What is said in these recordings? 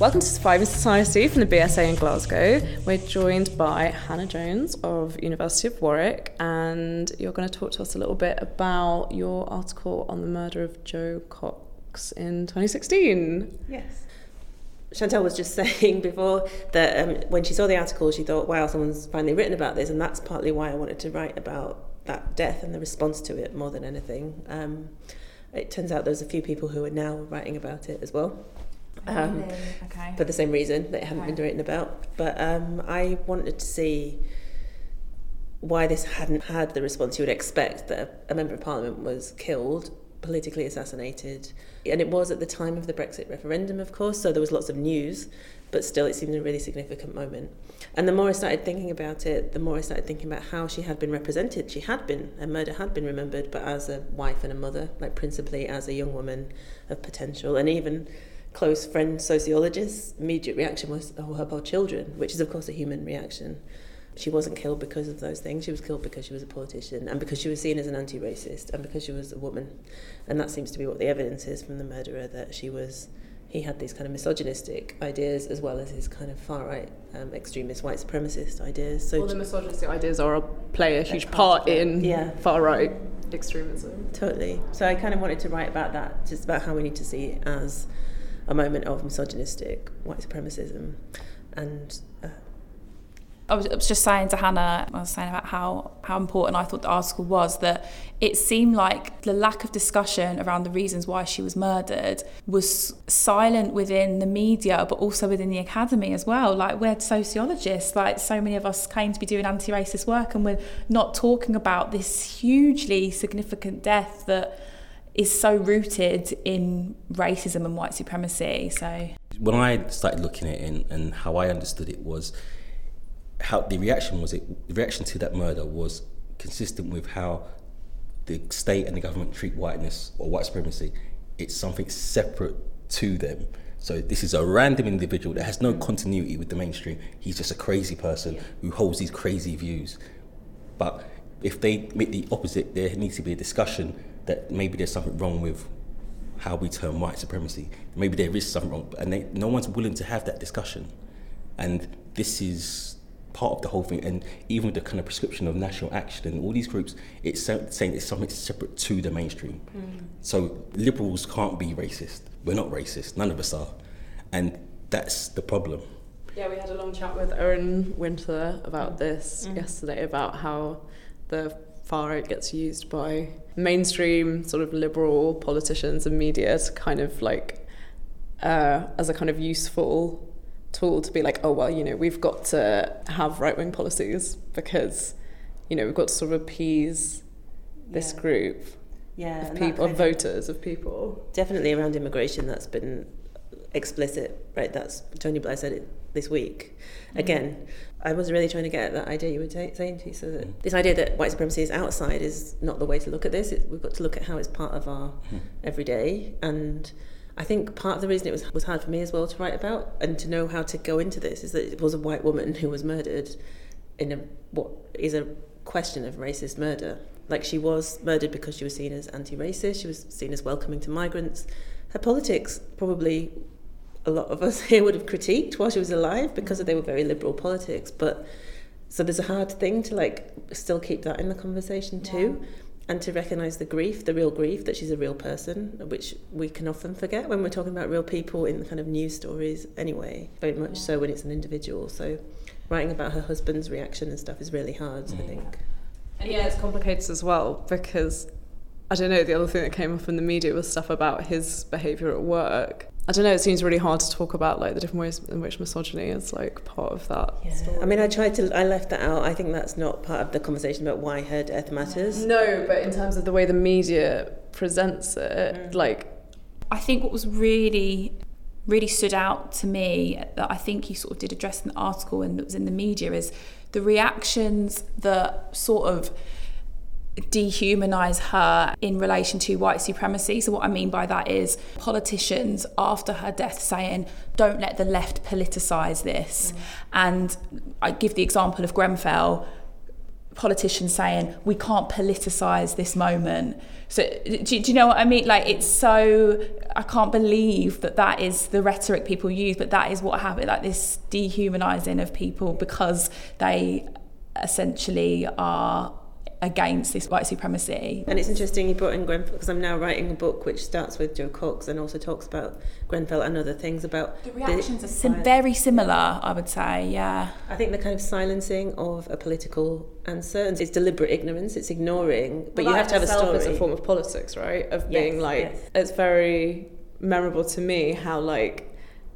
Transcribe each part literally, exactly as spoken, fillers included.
Welcome to Surviving Society from the B S A in Glasgow. We're joined by Hannah Jones of University of Warwick, and you're going to talk to us a little bit about your article on the murder of Jo Cox in twenty sixteen. Yes. Chantal was just saying before that um, when she saw the article, she thought, wow, someone's finally written about this, and that's partly why I wanted to write about that death and the response to it more than anything. Um, it turns out there's a few people who are now writing about it as well. Um, really? Okay. For the same reason that it hadn't okay. been written about, but um, I wanted to see why this hadn't had the response you would expect, that a member of parliament was killed, politically assassinated, and it was at the time of the Brexit referendum, of course, so there was lots of news, but still it seemed a really significant moment. And the more I started thinking about it, the more I started thinking about how she had been represented. She had been, a murder had been remembered, but as a wife and a mother, like principally as a young woman of potential, and even close friend sociologists' immediate reaction was, oh, her poor children, which is of course a human reaction. She wasn't killed because of those things. She was killed because she was a politician, and because she was seen as an anti-racist, and because she was a woman. And that seems to be what the evidence is from the murderer, that she was, he had these kind of misogynistic ideas as well as his kind of far-right um, extremist white supremacist ideas. So all the misogynistic ideas are play a huge part in yeah. far-right extremism. Totally. So I kind of wanted to write about that, just about how we need to see it as a moment of misogynistic white supremacism. And uh, I, was, I was just saying to Hannah, I was saying about how, how important I thought the article was, that it seemed like the lack of discussion around the reasons why she was murdered was silent within the media, but also within the academy as well. Like, we're sociologists, like so many of us claim to be doing anti-racist work, and we're not talking about this hugely significant death that is so rooted in racism and white supremacy. So when I started looking at it, and, and how I understood it was, how the reaction was it the reaction to that murder was consistent with how the state and the government treat whiteness or white supremacy. It's something separate to them. So this is a random individual that has no continuity with the mainstream. He's just a crazy person yeah. who holds these crazy views. But if they make the opposite, there needs to be a discussion that maybe there's something wrong with how we term white supremacy. Maybe there is something wrong, and they, no one's willing to have that discussion. And this is part of the whole thing. And even with the kind of prescription of National Action and all these groups, it's saying it's something separate to the mainstream. Mm. So liberals can't be racist. We're not racist, none of us are. And that's the problem. Yeah, we had a long chat with Aaron Winter about this mm. yesterday, about how the far right gets used by mainstream sort of liberal politicians and media to kind of like uh, as a kind of useful tool to be like, oh well, you know, we've got to have right-wing policies because, you know, we've got to sort of appease this yeah. group yeah, of people, of voters, of people. Definitely around immigration, that's been explicit, right? That's Tony Blair said it this week. Mm-hmm. Again, I was really trying to get at that idea you were t- saying, Tisa, so that this idea that white supremacy is outside is not the way to look at this. It, we've got to look at how it's part of our everyday. And I think part of the reason it was was hard for me as well to write about and to know how to go into this is that it was a white woman who was murdered in a what is a question of racist murder. Like, she was murdered because she was seen as anti-racist, she was seen as welcoming to migrants. Her politics probably a lot of us here would have critiqued while she was alive because they were very liberal politics, but so there's a hard thing to like still keep that in the conversation too, yeah. and to recognise the grief, the real grief, that she's a real person, which we can often forget when we're talking about real people in the kind of news stories anyway, very much yeah. so when it's an individual. So writing about her husband's reaction and stuff is really hard, mm. I think. And yeah, it's complicated as well because, I don't know, the other thing that came up in the media was stuff about his behaviour at work. I don't know, it seems really hard to talk about like the different ways in which misogyny is like part of that yeah. story. I mean, I tried to, I left that out. I think that's not part of the conversation about why her death matters. No, but in terms of the way the media presents it, mm. like... I think what was really, really stood out to me, that I think you sort of did address in the article and that was in the media, is the reactions that sort of dehumanise her in relation to white supremacy. So what I mean by that is politicians after her death saying, don't let the left politicise this. Mm. And I give the example of Grenfell, politicians saying, we can't politicise this moment. So do, do you know what I mean? Like, it's so, I can't believe that that is the rhetoric people use, but that is what happened, like this dehumanising of people because they essentially are against this white supremacy. And it's interesting you brought in Grenfell, because I'm now writing a book which starts with Jo Cox and also talks about Grenfell and other things about... The reactions the, are sim- very similar, I would say, yeah. I think the kind of silencing of a political answer, and it's deliberate ignorance, it's ignoring, but well, you have to have a story. It's a form of politics, right? Of yes, being like... Yes. It's very memorable to me how, like,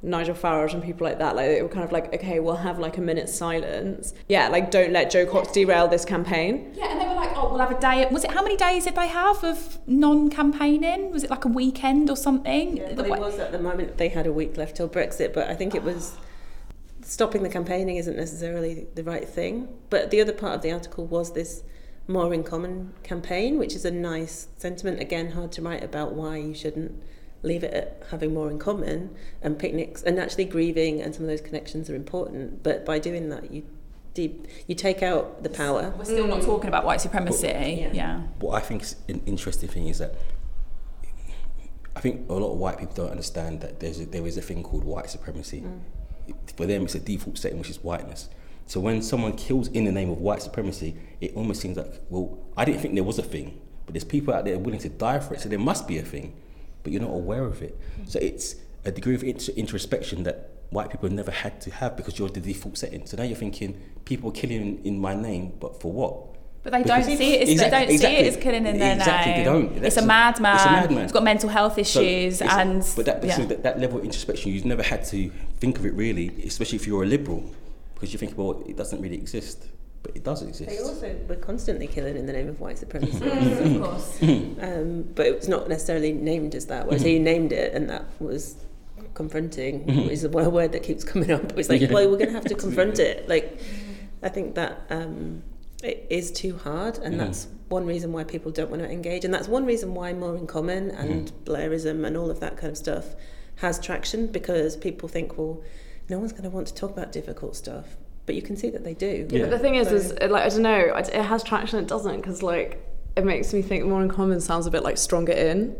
Nigel Farage and people like that, like they were kind of like, okay, we'll have like a minute's silence. Yeah, like don't let Jo Cox derail this campaign. Yeah, and they were like, oh, we'll have a day. Was it how many days did they have of non-campaigning? Was it like a weekend or something? Yeah, the, well, it was at the moment they had a week left till Brexit, but I think it was stopping the campaigning isn't necessarily the right thing. But the other part of the article was this More In Common campaign, which is a nice sentiment. Again, hard to write about why you shouldn't leave it at having more in common and picnics, and actually grieving and some of those connections are important, but by doing that you deep you take out the power. We're still mm. not talking about white supremacy. But, yeah. yeah. What I think is an interesting thing is that I think a lot of white people don't understand that there's a, there is a thing called white supremacy. Mm. For them it's a default setting which is whiteness. So when someone kills in the name of white supremacy, it almost seems like, well, I didn't think there was a thing, but there's people out there willing to die for it, so there must be a thing. But you're not aware of it. So it's a degree of int- introspection that white people never had to have, because you're the default setting. So now you're thinking, people are killing in my name, but for what? But they because don't see it. It's, exactly, they don't exactly, see it as killing in their exactly, name. Exactly, they don't. That's, it's a madman. It's a madman. He's got mental health issues. So, and But that, yeah. so that, that level of introspection, you've never had to think of it really, especially if you're a liberal, because you think, well, it doesn't really exist. But it does exist. They also were constantly killing in the name of white supremacy. Mm, of course. Um, but it was not necessarily named as that. Whereas he named it, and that was confronting, is a word that keeps coming up. It's like, yeah. well, we're going to have to confront it. Like, I think that um, it is too hard, and mm. that's one reason why people don't want to engage. And that's one reason why More In Common and mm. Blairism and all of that kind of stuff has traction, because people think, well, no one's going to want to talk about difficult stuff. But you can see that they do. Yeah, yeah. But the thing is, so. is like I don't know, it has traction, it doesn't, because like it makes me think More In Common sounds a bit like Stronger In,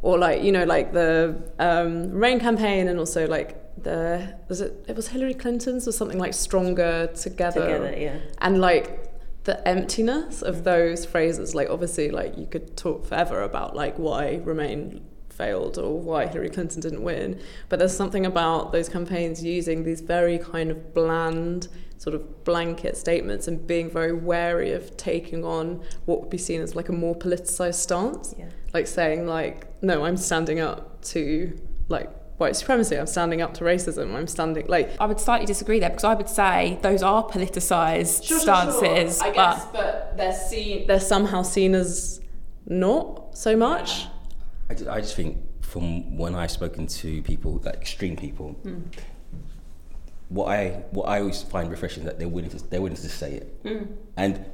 or like, you know, like the um, Rain campaign, and also like the was it it was Hillary Clinton's or something like Stronger Together. Together, yeah. And like the emptiness of those phrases, like obviously, like you could talk forever about like why Remain failed or why Hillary Clinton didn't win, but there's something about those campaigns using these very kind of bland sort of blanket statements and being very wary of taking on what would be seen as like a more politicized stance. Yeah. Like saying like, no, I'm standing up to like white supremacy, I'm standing up to racism, I'm standing like... I would slightly disagree there, because I would say those are politicized sure, stances. Sure. I guess, but, but they're seen, they're somehow seen as not so much. Yeah. I just, I just think from when I've spoken to people, like extreme people, mm. what I what I always find refreshing is that they're willing to they're willing to just say it, mm. and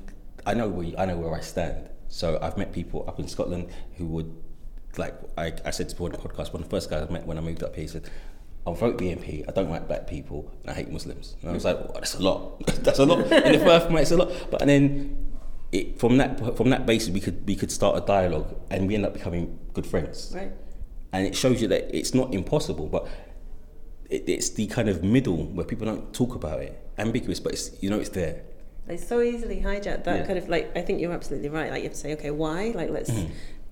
I know where I know where I stand. So I've met people up in Scotland who would, like I, I said to people on the podcast, one of the first guys I met when I moved up here, he said, "I vote B N P. I don't like black people, and I hate Muslims." And I was like, well, "That's a lot. That's a lot." In the first month, it's a lot. But and then. It, from that from that basis, we could we could start a dialogue, and we end up becoming good friends. Right. And it shows you that it's not impossible, but it, it's the kind of middle where people don't talk about it, ambiguous, but it's, you know, it's there. They so easily hijack that yeah. kind of like. I think you're absolutely right. Like you have to say, okay, why? Like let's mm-hmm.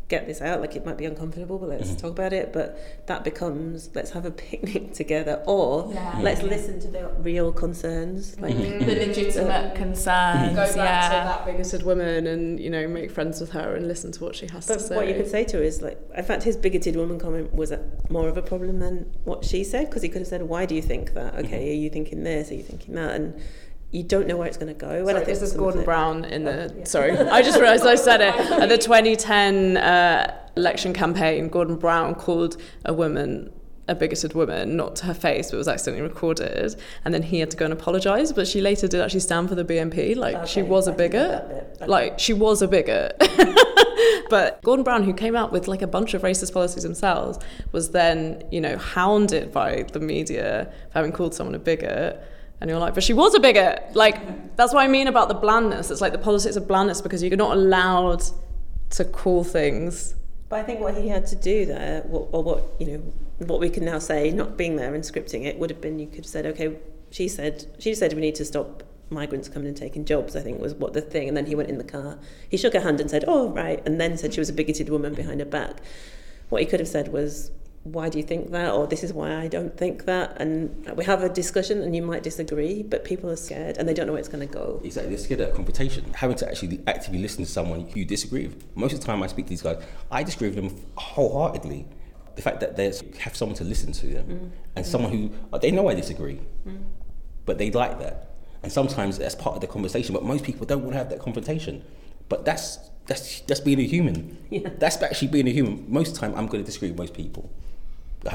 get this out. Like it might be uncomfortable, but let's mm-hmm. talk about it. But that becomes let's have a picnic together, or yeah. let's yeah. listen to the real concerns, like mm-hmm. the legitimate concerns. Go back yeah. to that bigoted woman, and you know, make friends with her and listen to what she has but to say. But what you could say to her is like, in fact, his bigoted woman comment was more of a problem than what she said, because he could have said, "Why do you think that? Okay, mm-hmm. are you thinking this? Are you thinking that?" and you don't know where it's going to go. Sorry, I think this is Gordon Brown in the... Oh, yeah. Sorry, I just realised I said it. At the twenty ten uh, election campaign, Gordon Brown called a woman, a bigoted woman, not to her face, but was accidentally recorded, and then he had to go and apologise, but she later did actually stand for the B N P. Like, okay, she was a bigot. Okay. Like, she was a bigot. But Gordon Brown, who came out with like a bunch of racist policies himself, was then, you know, hounded by the media for having called someone a bigot. And you're like, but she was a bigot. Like, that's what I mean about the blandness. It's like the politics of blandness, because you're not allowed to call things But I think what he had to do there, or, or what, you know, what we can now say, not being there and scripting it, would have been, you could have said, okay, she said, she said we need to stop migrants coming and taking jobs, I think was what the thing. And then he went in the car, he shook her hand and said, oh, right, and then said she was a bigoted woman behind her back. What he could have said was, why do you think that? Or this is why I don't think that. And we have a discussion and you might disagree, but people are scared and they don't know where it's going to go. Exactly, they're scared of confrontation. Having to actually actively listen to someone you disagree with. Most of the time I speak to these guys, I disagree with them wholeheartedly. The fact that they have someone to listen to them mm. and mm. someone who, they know I disagree, mm. but they like that. And sometimes that's part of the conversation, but most people don't want to have that confrontation. But that's that's that's being a human. Yeah. That's actually being a human. Most of the time I'm going to disagree with most people.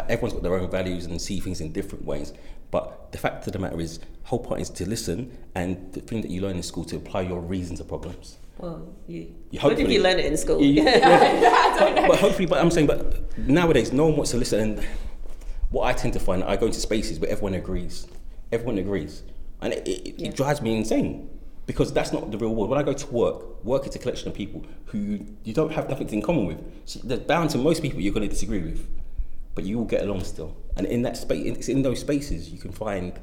Everyone's got their own values and see things in different ways. But the fact of the matter is, the whole point is to listen, and the thing that you learn in school to apply your reasons to problems. Well, you, you what did you learn it in school? You, yeah. Yeah. I don't know. But, but hopefully, but I'm saying, but nowadays no one wants to listen. And what I tend to find, I go into spaces where everyone agrees. Everyone agrees. And it, it, yeah. it drives me insane, because that's not the real world. When I go to work, work is a collection of people who you don't have nothing in common with. So there's bound to most people you're going to disagree with, but you will get along still. And in that space, it's in those spaces you can find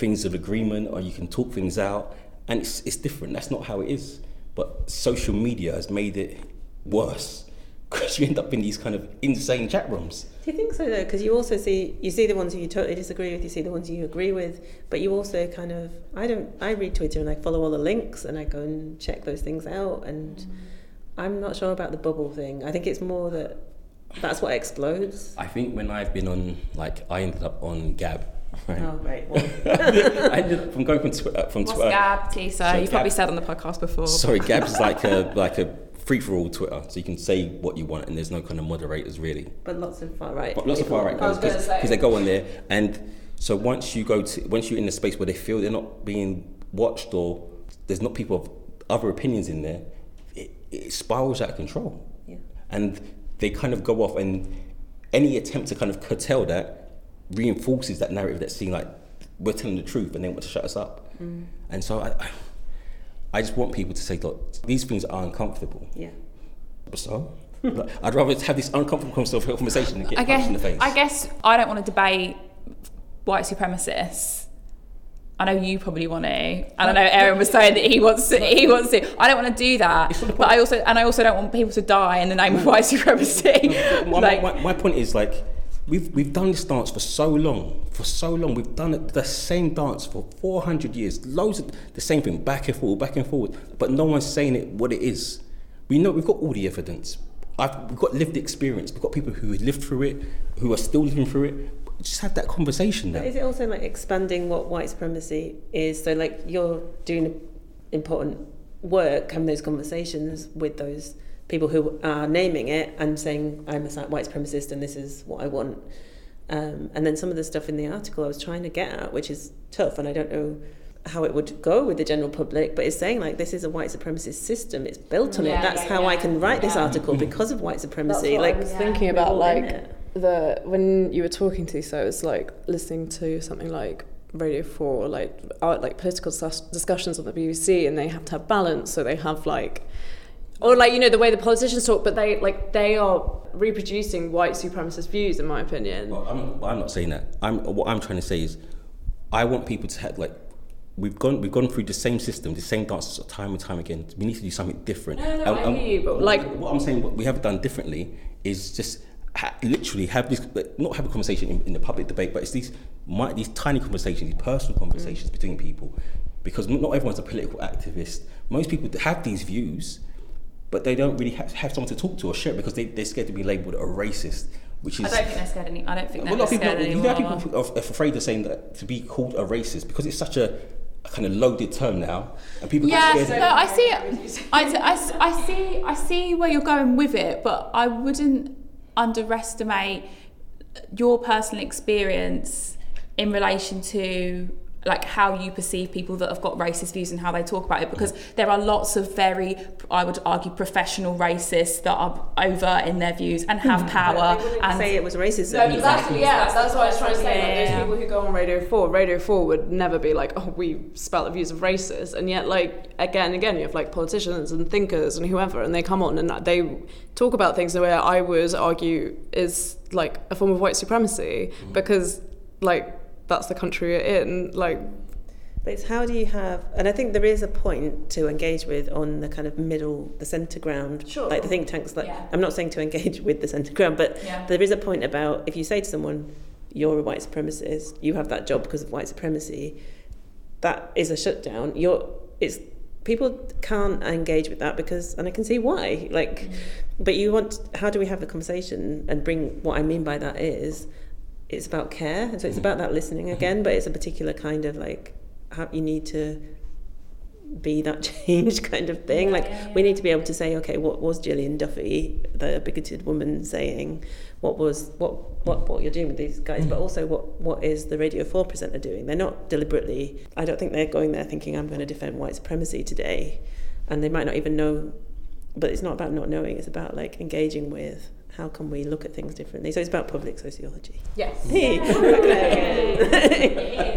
things of agreement, or you can talk things out, and it's it's different. That's not how it is. But social media has made it worse, because you end up in these kind of insane chat rooms. Do you think so, though? Because you also see, you see the ones who you totally disagree with, you see the ones you agree with, but you also kind of, I don't, I read Twitter and I follow all the links and I go and check those things out, and mm. I'm not sure about the bubble thing. I think it's more that that's what explodes. I think when I've been on, like, I ended up on Gab. Right. Oh, right. Well. I ended up from going from Twitter. From What's Twitter. Gab, Tisa? You've probably said on the podcast before. Sorry, Gab's like a like a free-for-all Twitter, so you can say what you want and there's no kind of moderators really. But lots of far-right. But lots people. of far-right guys, because they go on there, and so once you go to, once you're in a space where they feel they're not being watched, or there's not people of other opinions in there, it, it spirals out of control. Yeah. And they kind of go off, and any attempt to kind of curtail that reinforces that narrative that's seen like we're telling the truth and they want to shut us up. Mm. And so I... I I just want people to say, look, these things are uncomfortable. Yeah. So? Like, I'd rather have this uncomfortable conversation than get I punched guess, in the face. I guess I don't want to debate white supremacists. I know you probably want to. And I know Aaron was saying that he wants to. He wants to. I don't want to do that. But I also, and I also don't want people to die in the name of white supremacy. My, like, my, my point is, like, we've we've done this dance for so long. For so long, we've done it, the same dance for four hundred years. Loads of the same thing, back and forth, back and forward. But no one's saying it what it is. We know we've got all the evidence. I've, we've got lived experience. We've got people who lived through it, who are still living through it. Just have that conversation. Now. But is it also like expanding what white supremacy is? So like you're doing important work, having those conversations with those people who are naming it and saying, I'm a white supremacist and this is what I want. Um, and then some of the stuff in the article I was trying to get at, which is tough, and I don't know how it would go with the general public, but it's saying, like, this is a white supremacist system. It's built on yeah, it. That's yeah, how yeah. I can write yeah. this article because of white supremacy. Like I was yeah. thinking about, like, the when you were talking to, so it was, like, listening to something like Radio Four, like, art, like political discussions on the B B C, and they have to have balance, so they have, like... Or like, you know, the way the politicians talk, but they like they are reproducing white supremacist views, in my opinion. Well, I'm, I'm not saying that. I'm what I'm trying to say is, I want people to have, like, we've gone we've gone through the same system, the same dance time and time again. We need to do something different. No, no, I, I hear you, but like what I'm saying, what we haven't done differently is just ha- literally have this, not have a conversation in, in the public debate, but it's these my, these tiny conversations, these personal conversations mm. between people, because not everyone's a political activist. Most people have these views, but they don't really have, have someone to talk to or share it, because they, they're scared to be labelled a racist, which is... I don't think they're scared any. I don't think well, they're scared people, anymore. You know, people are afraid of saying that, to be called a racist, because it's such a, a kind of loaded term now, and people yeah, get scared. Yeah, so no, I see, I, I, I see, I see where you're going with it, but I wouldn't underestimate your personal experience in relation to like how you perceive people that have got racist views and how they talk about it, because there are lots of very, I would argue, professional racists that are over in their views and have power. They wouldn't and say it was racism. No, exactly, yeah, that's what I was trying to say. Yeah, like, those yeah. people who go on Radio Four, Radio Four would never be like, oh, we spout the views of racists, and yet, like, again and again, you have like politicians and thinkers and whoever, and they come on and they talk about things in a way I would argue is like a form of white supremacy, mm-hmm. because like that's the country you're in, like. But it's how do you have, and I think there is a point to engage with on the kind of middle, the centre ground, sure. like the think tanks. Like yeah. I'm not saying to engage with the centre ground, but yeah. there is a point about if you say to someone, "You're a white supremacist, you have that job because of white supremacy," that is a shutdown. You're it's. People can't engage with that because, and I can see why, like, mm. but you want, how do we have the conversation and bring, what I mean by that is, it's about care, and so it's about that listening again, but it's a particular kind of like, how you need to be that change kind of thing. Yeah, like, yeah, yeah. we need to be able to say, okay, what was Gillian Duffy, the bigoted woman, saying? What was, what, what, what you're doing with these guys, but also what, what is the Radio Four presenter doing? They're not deliberately, I don't think they're going there thinking, I'm going to defend white supremacy today. And they might not even know, but it's not about not knowing, it's about like engaging with, how can we look at things differently? So it's about public sociology. Yes. Hey, yeah. It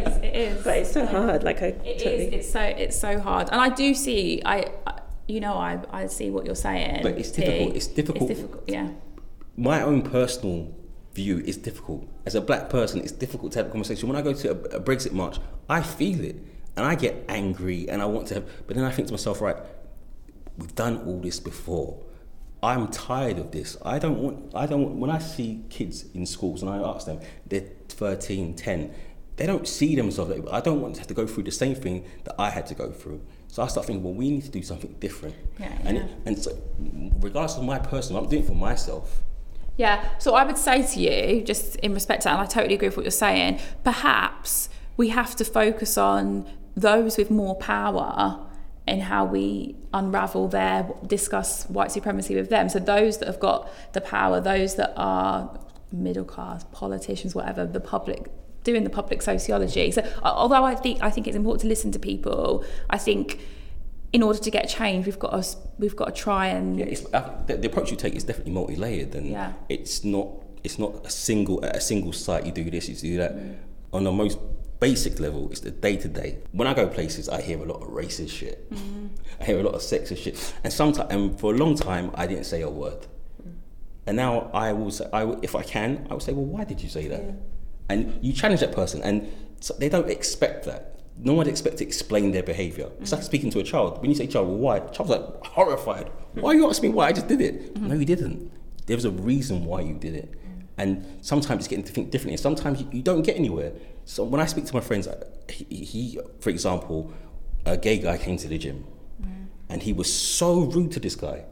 is, it is. But it's so hard. Like I It totally... is, it's so, it's so hard. And I do see, I, I you know, I, I see what you're saying. But it's difficult, it's difficult. It's difficult, yeah. My own personal view is difficult. As a black person, it's difficult to have a conversation. When I go to a, a Brexit march, I feel it, and I get angry, and I want to have, but then I think to myself, right, we've done all this before. I'm tired of this. I don't want, I don't want, when I see kids in schools and I ask them, they're thirteen, ten, they don't see themselves. I don't want to have to go through the same thing that I had to go through. So I start thinking, well, we need to do something different. Yeah, and, yeah. It, and so, regardless of my person, I'm doing it for myself. Yeah, so I would say to you, just in respect to that, and I totally agree with what you're saying, perhaps we have to focus on those with more power and how we unravel their, discuss white supremacy with them. So those that have got the power, those that are middle class, politicians, whatever, the public, doing the public sociology. So although I think I think it's important to listen to people, I think in order to get change, we've got to, we've got to try and... Yeah, it's, I, the, the approach you take is definitely multi-layered, and yeah. it's not it's not a single, at a single site you do this, you do that. Mm. On the most basic level, it's the day-to-day. When I go places, I hear a lot of racist shit. Mm-hmm. I hear a lot of sexist shit. And sometimes, and for a long time, I didn't say a word. Mm. And now I will say, I will, if I can, I will say, well, why did you say that? Yeah. And you challenge that person, and so they don't expect that. No one expects to explain their behaviour. Mm-hmm. It's like speaking to a child. When you say, child, well, why? The child's like horrified. Why are you asking me why? I just did it. Mm-hmm. No, you didn't. There was a reason why you did it. Mm-hmm. And sometimes it's getting to think differently. Sometimes you, you don't get anywhere. So when I speak to my friends, he, he for example, a gay guy came to the gym, mm. and he was so rude to this guy,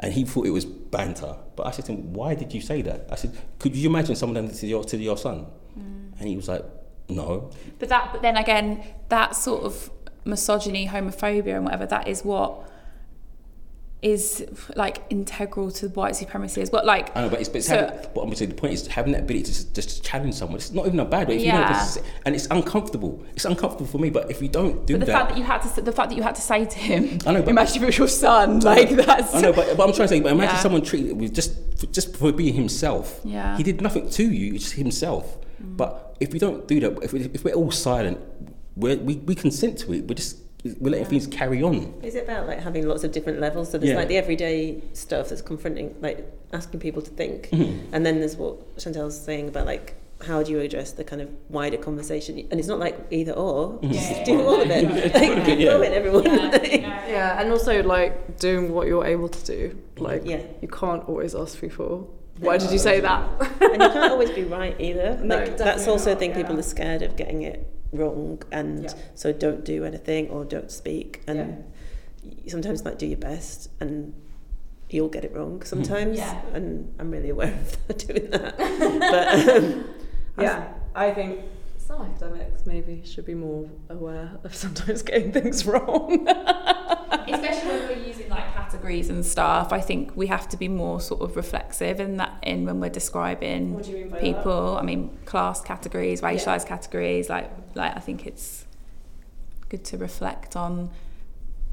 and he thought it was banter. But I said to him, why did you say that? I said, could you imagine someone done to your, to your son? Mm. And he was like, no. But that, but then again, that sort of misogyny, homophobia and whatever, that is what is like integral to white supremacy as well. Like, I know, but it's, but it's so, having, but I'm saying the point is having that ability to just challenge someone. It's not even a bad way. If yeah. you know, it's, and it's uncomfortable. It's uncomfortable for me. But if you don't do but the that, fact that you had to, the fact that you had to say to him, I know, but, imagine if it was your son. Like that's. I know, but, but I'm trying to say, but imagine yeah. someone treated with just just for being himself. Yeah. He did nothing to you. It's just himself. Mm. But if we don't do that, if, we, if we're all silent, we're, we we consent to it. We're just. We're letting things carry on. Is it about like having lots of different levels? So there's yeah. like the everyday stuff that's confronting, like asking people to think, mm-hmm. and then there's what Chantel's saying about like how do you address the kind of wider conversation? And it's not like either or. Mm-hmm. Just yeah. do all of it. Like, yeah. go in, everyone. Yeah. yeah, and also like doing what you're able to do. Like yeah. you can't always ask people. Why did you say that? And you can't always be right either. No, like that's also not, a thing yeah. people are scared of getting it wrong, and yeah. so don't do anything or don't speak, and yeah. sometimes like do your best and you'll get it wrong sometimes, yeah. and I'm really aware of that, doing that. But um, yeah I think some academics maybe should be more aware of sometimes getting things wrong. Especially when we're using like categories and stuff, I think we have to be more sort of reflexive in that, in when we're describing people. That? I mean, class categories, racialised yeah. categories, like Like, I think it's good to reflect on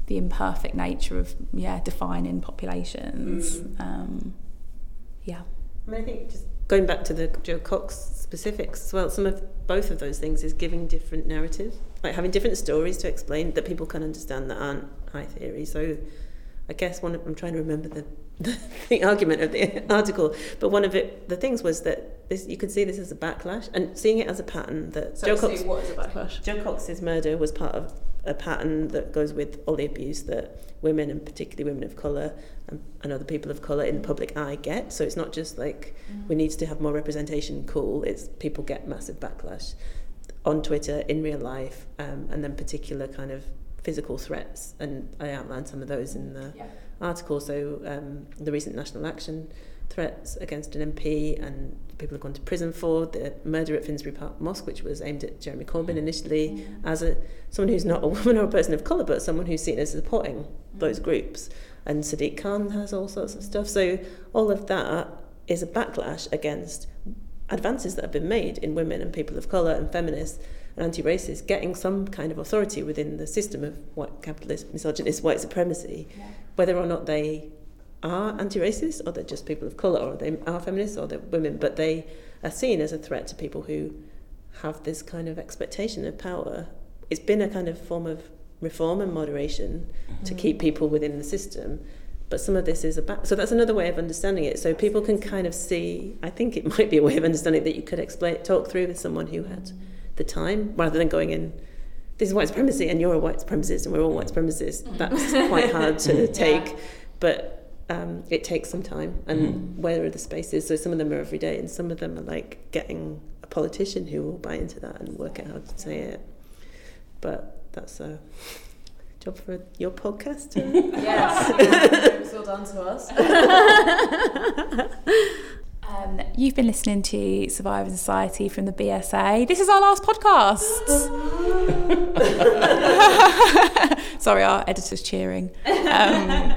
the imperfect nature of, yeah, defining populations. Mm. Um, yeah. I mean, I think just going back to the Jo Cox specifics as well, some of both of those things is giving different narratives, like having different stories to explain that people can understand that aren't high theory. So I guess one of, I'm trying to remember the, the, the argument of the article, but one of it, the things was that this, you could see this as a backlash and seeing it as a pattern that so Jo Cox, what is a backlash? Jo Cox's murder was part of a pattern that goes with all the abuse that women, and particularly women of colour and, and other people of colour in the public eye get. So it's not just like mm. we need to have more representation, cool, it's people get massive backlash on Twitter, in real life, um, and then particular kind of physical threats, and I outlined some of those in the yeah. article. So um, the recent National Action threats against an M P and people have gone to prison for the murder at Finsbury Park Mosque, which was aimed at Jeremy Corbyn initially yeah. as a someone who's not a woman or a person of colour, but someone who's seen as supporting mm. those groups. And Sadiq Khan has all sorts of stuff. So all of that is a backlash against advances that have been made in women and people of colour and feminists and anti-racists getting some kind of authority within the system of white capitalist, misogynist, white supremacy, yeah. whether or not they are anti-racist or they're just people of colour or they are feminists or they're women, but they are seen as a threat to people who have this kind of expectation of power. It's been a kind of form of reform and moderation mm-hmm. to keep people within the system, but some of this is a back... So that's another way of understanding it. So people can kind of see... I think it might be a way of understanding that you could explain, talk through with someone who had mm-hmm. the time, rather than going in, this is white supremacy and you're a white supremacist and we're all white supremacists. Mm-hmm. That's quite hard to take. Yeah. But... Um, it takes some time, and mm-hmm. where are the spaces? So some of them are every day, and some of them are like getting a politician who will buy into that and work out how to say it. But that's a job for your podcast. Yes, it's all done to us. Um, you've been listening to Surviving Society from the B S A. This is our last podcast. Sorry, our editor's cheering. Um,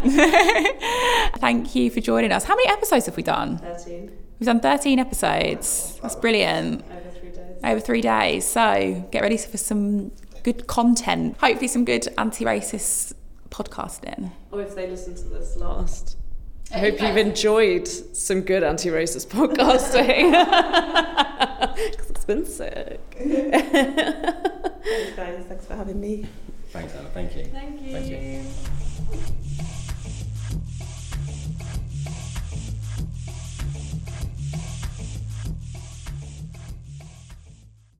thank you for joining us. How many episodes have we done? thirteen. We've done thirteen episodes. That's brilliant. Over three days. Over three days. So get ready for some good content. Hopefully some good anti-racist podcasting. Or if they listen to this last... I hope you've enjoyed some good anti-racist podcasting. Because it's been sick. Thanks, guys. Thanks for having me. Thanks, Anna. Thank you. Thank you. Thank you.